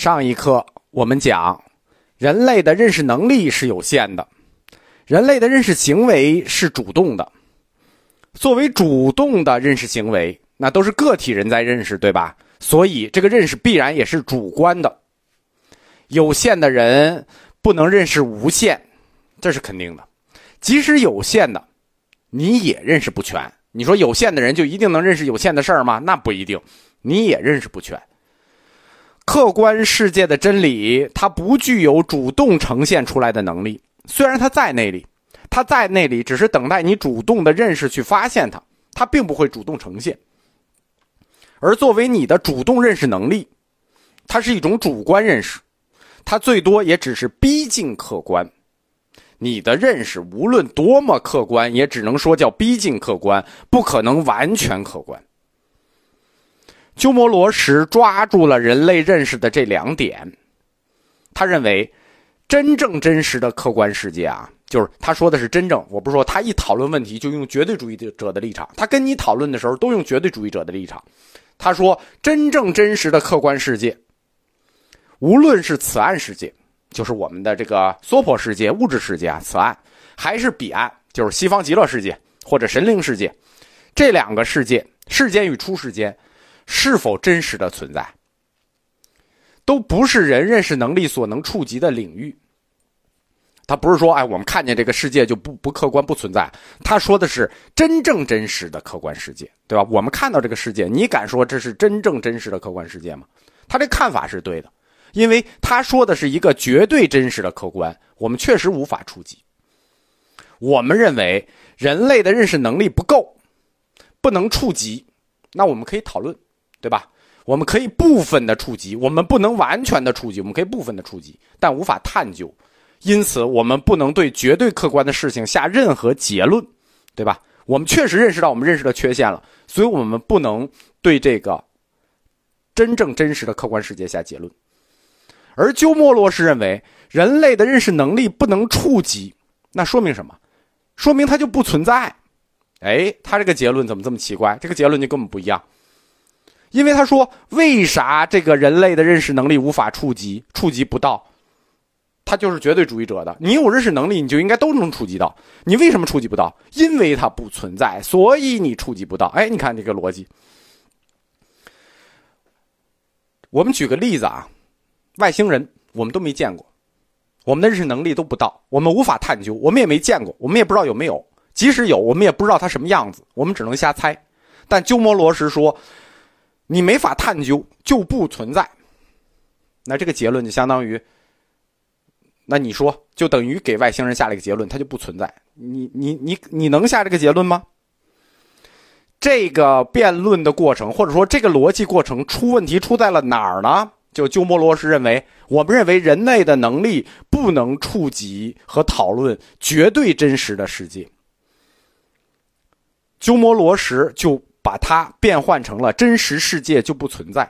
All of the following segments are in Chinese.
上一课我们讲，人类的认识能力是有限的，人类的认识行为是主动的。作为主动的认识行为，那都是个体人在认识，对吧？所以这个认识必然也是主观的。有限的人不能认识无限，这是肯定的。即使有限的，你也认识不全。你说有限的人就一定能认识有限的事儿吗？那不一定，你也认识不全。客观世界的真理，它不具有主动呈现出来的能力。虽然它在那里，只是等待你主动的认识去发现它，它并不会主动呈现。而作为你的主动认识能力，它是一种主观认识，它最多也只是逼近客观。你的认识无论多么客观，也只能说叫逼近客观，不可能完全客观。鸠摩罗什抓住了人类认识的这两点，他认为真正真实的客观世界啊，就是他说的是真正，我不是说他一讨论问题就用绝对主义者的立场，他跟你讨论的时候都用绝对主义者的立场。他说真正真实的客观世界，无论是此岸世界，就是我们的这个娑婆世界、物质世界啊，此岸，还是彼岸，就是西方极乐世界或者神灵世界，这两个世界，世间与出世间是否真实的存在，都不是人认识能力所能触及的领域。他不是说我们看见这个世界就不客观不存在，他说的是真正真实的客观世界，对吧？我们看到这个世界，你敢说这是真正真实的客观世界吗？他这看法是对的，因为他说的是一个绝对真实的客观，我们确实无法触及。我们认为人类的认识能力不够，不能触及，那我们可以讨论，对吧？我们可以部分的触及，我们不能完全的触及，我们可以部分的触及，但无法探究。因此我们不能对绝对客观的事情下任何结论，对吧？我们确实认识到我们认识的缺陷了，所以我们不能对这个真正真实的客观世界下结论。而鸠摩罗什认为人类的认识能力不能触及，那说明什么？说明它就不存在。他这个结论怎么这么奇怪？这个结论就根本不一样。因为他说为啥这个人类的认识能力无法触及不到，他就是绝对主义者的。你有认识能力，你就应该都能触及到，你为什么触及不到？因为它不存在，所以你触及不到。你看这个逻辑。我们举个例子啊，外星人我们都没见过，我们的认识能力都不到，我们无法探究，我们也没见过，我们也不知道有没有，即使有我们也不知道它什么样子，我们只能瞎猜。但鸠摩罗什说你没法探究就不存在，那这个结论就相当于，那你说就等于给外星人下了一个结论，它就不存在。你能下这个结论吗？这个辩论的过程，或者说这个逻辑过程出问题出在了哪儿呢？就鸠摩罗什认为，我们认为人类的能力不能触及和讨论绝对真实的世界。鸠摩罗什就把它变换成了真实世界就不存在，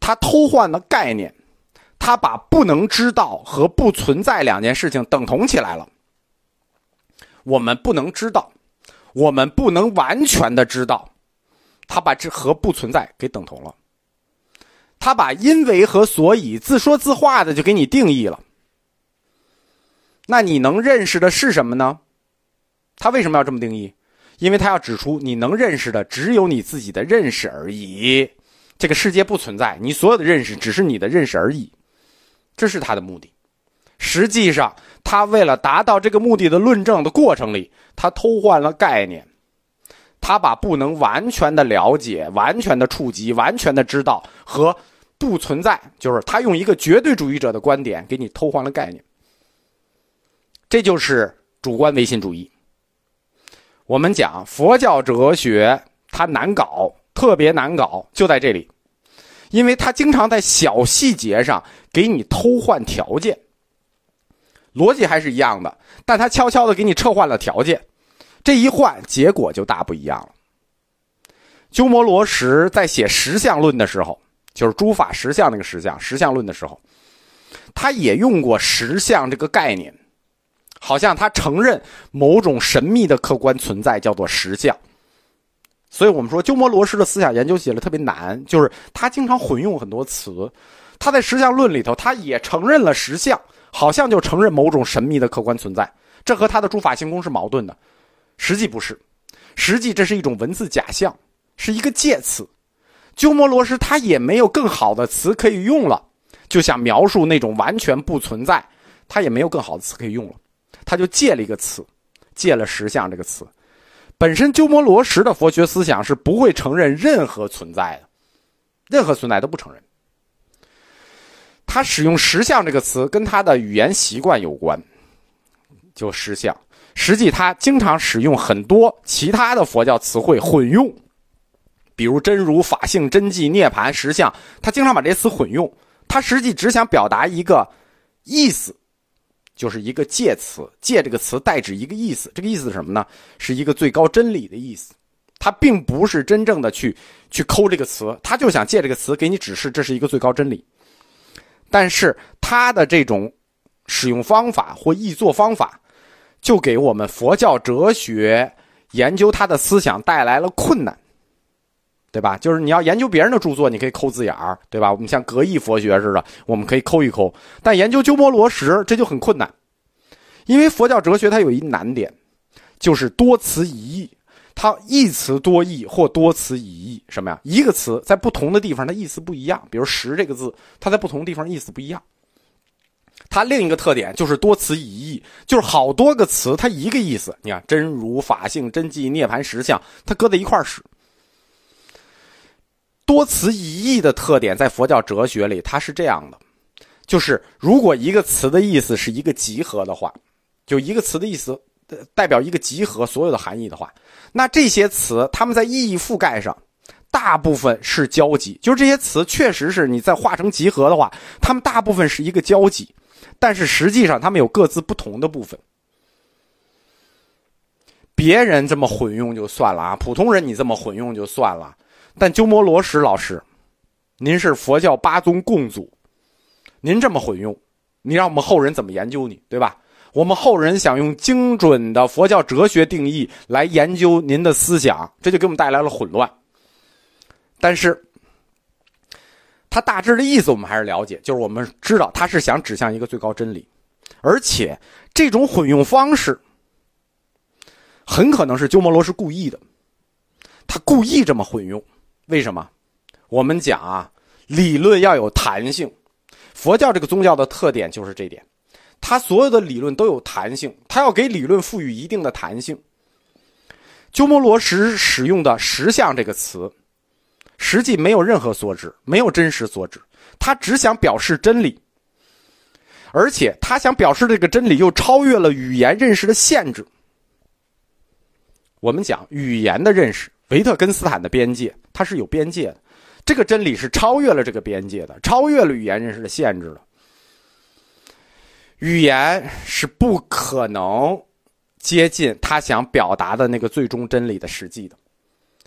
他偷换了概念，他把不能知道和不存在两件事情等同起来了。我们不能知道，我们不能完全的知道，他把这和不存在给等同了。他把因为和所以自说自话的就给你定义了。那你能认识的是什么呢？他为什么要这么定义？因为他要指出你能认识的只有你自己的认识而已，这个世界不存在，你所有的认识只是你的认识而已，这是他的目的。实际上他为了达到这个目的的论证的过程里，他偷换了概念，他把不能完全的了解、完全的触及、完全的知道和不存在，就是他用一个绝对主义者的观点给你偷换了概念。这就是主观唯心主义。我们讲佛教哲学它难搞，特别难搞就在这里，因为它经常在小细节上给你偷换条件，逻辑还是一样的，但它悄悄的给你撤换了条件，这一换结果就大不一样了。鸠摩罗什在写实相论的时候，就是诸法实相那个实相，实相论的时候，他也用过实相这个概念，好像他承认某种神秘的客观存在叫做实相，所以我们说鸠摩罗什的思想研究起来特别难，就是他经常混用很多词。他在实相论里头，他也承认了实相，好像就承认某种神秘的客观存在，这和他的诸法性空是矛盾的。实际不是，实际这是一种文字假象，是一个介词。鸠摩罗什他也没有更好的词可以用了，就想描述那种完全不存在，他也没有更好的词可以用了，他就借了一个词，借了实相这个词。本身鸠摩罗什的佛学思想是不会承认任何存在的，任何存在都不承认。他使用实相这个词跟他的语言习惯有关，就实相。实际他经常使用很多其他的佛教词汇混用，比如真如、法性、真迹、涅槃、实相，他经常把这些词混用。他实际只想表达一个意思，就是一个借词，借这个词代指一个意思。这个意思是什么呢？是一个最高真理的意思。他并不是真正的去抠这个词，他就想借这个词给你指示这是一个最高真理。但是他的这种使用方法或译作方法，就给我们佛教哲学研究他的思想带来了困难，对吧？就是你要研究别人的著作，你可以抠字眼儿，对吧？我们像格义佛学似的，我们可以抠一抠，但研究鸠摩罗什这就很困难，因为佛教哲学它有一难点，就是多词一义，它一词多义或多词一义。什么呀？一个词在不同的地方它意思不一样，比如十这个字，它在不同地方意思不一样。它另一个特点就是多词一义，就是好多个词它一个意思。你看真如、法性、真迹、涅槃、实相，它搁在一块儿使。多词一义的特点在佛教哲学里它是这样的，就是如果一个词的意思是一个集合的话，就一个词的意思代表一个集合所有的含义的话，那这些词它们在意义覆盖上大部分是交集，就是这些词确实是你在化成集合的话，它们大部分是一个交集，但是实际上它们有各自不同的部分。别人这么混用就算了啊，普通人你这么混用就算了，但鸠摩罗什老师，您是佛教八宗共祖，您这么混用，你让我们后人怎么研究你，对吧？我们后人想用精准的佛教哲学定义来研究您的思想，这就给我们带来了混乱。但是他大致的意思我们还是了解，就是我们知道他是想指向一个最高真理，而且这种混用方式很可能是鸠摩罗什故意的，他故意这么混用。为什么？我们讲啊，理论要有弹性，佛教这个宗教的特点就是这点，它所有的理论都有弹性，它要给理论赋予一定的弹性。鸠摩罗什使用的实相这个词，实际没有任何所指，没有真实所指，他只想表示真理，而且他想表示这个真理又超越了语言认识的限制。我们讲语言的认识，维特根斯坦的边界它是有边界的，这个真理是超越了这个边界的，超越了语言认识的限制的。语言是不可能接近他想表达的那个最终真理的实际的，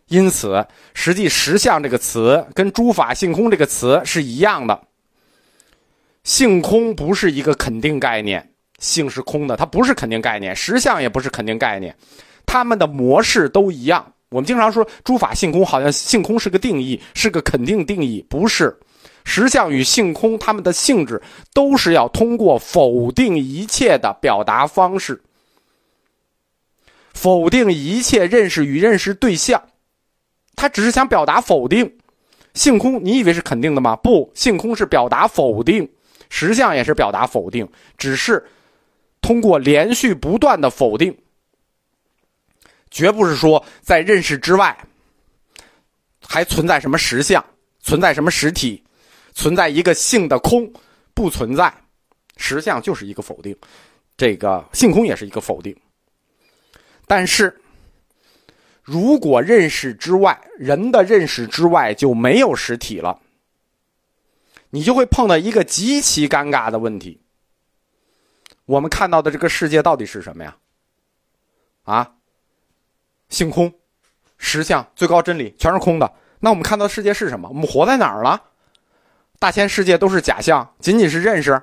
因此实际实相这个词跟诸法性空这个词是一样的。性空不是一个肯定概念，性是空的，它不是肯定概念，实相也不是肯定概念，它们的模式都一样。我们经常说诸法性空，好像性空是个定义，是个肯定定义，不是。实相与性空它们的性质都是要通过否定一切的表达方式，否定一切认识与认识对象。它只是想表达否定。性空你以为是肯定的吗？不，性空是表达否定，实相也是表达否定，只是通过连续不断的否定，绝不是说在认识之外还存在什么实相，存在什么实体，存在一个性的空，不存在。实相就是一个否定，这个性空也是一个否定。但是如果认识之外，人的认识之外就没有实体了，你就会碰到一个极其尴尬的问题。我们看到的这个世界到底是什么呀？啊，性空、实相、最高真理全是空的，那我们看到世界是什么？我们活在哪儿了？大千世界都是假象，仅仅是认识，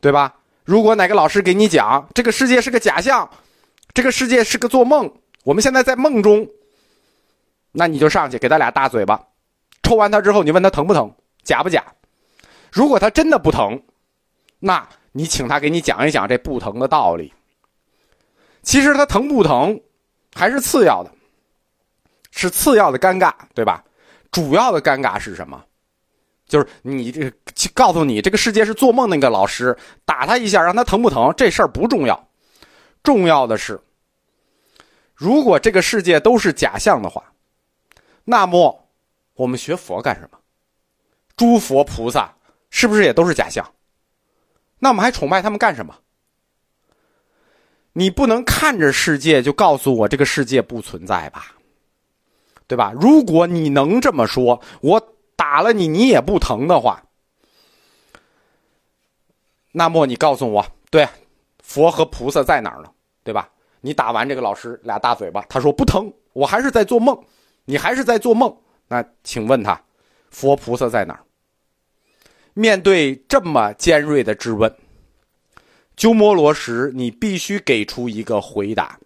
对吧？如果哪个老师给你讲这个世界是个假象，这个世界是个做梦，我们现在在梦中，那你就上去给他俩大嘴巴，抽完他之后你问他疼不疼，假不假。如果他真的不疼，那你请他给你讲一讲这不疼的道理。其实他疼不疼还是次要的，是次要的尴尬，对吧？主要的尴尬是什么？就是你这告诉你这个世界是做梦的那个老师，打他一下让他疼不疼这事儿不重要，重要的是如果这个世界都是假象的话，那么我们学佛干什么？诸佛菩萨是不是也都是假象？那我们还崇拜他们干什么？你不能看着世界就告诉我这个世界不存在吧，对吧？如果你能这么说，我打了你你也不疼的话，那么你告诉我，对，佛和菩萨在哪儿呢？对吧？你打完这个老师俩大嘴巴，他说不疼，我还是在做梦，你还是在做梦，那请问他佛菩萨在哪儿？面对这么尖锐的质问，鸠摩罗什你必须给出一个回答。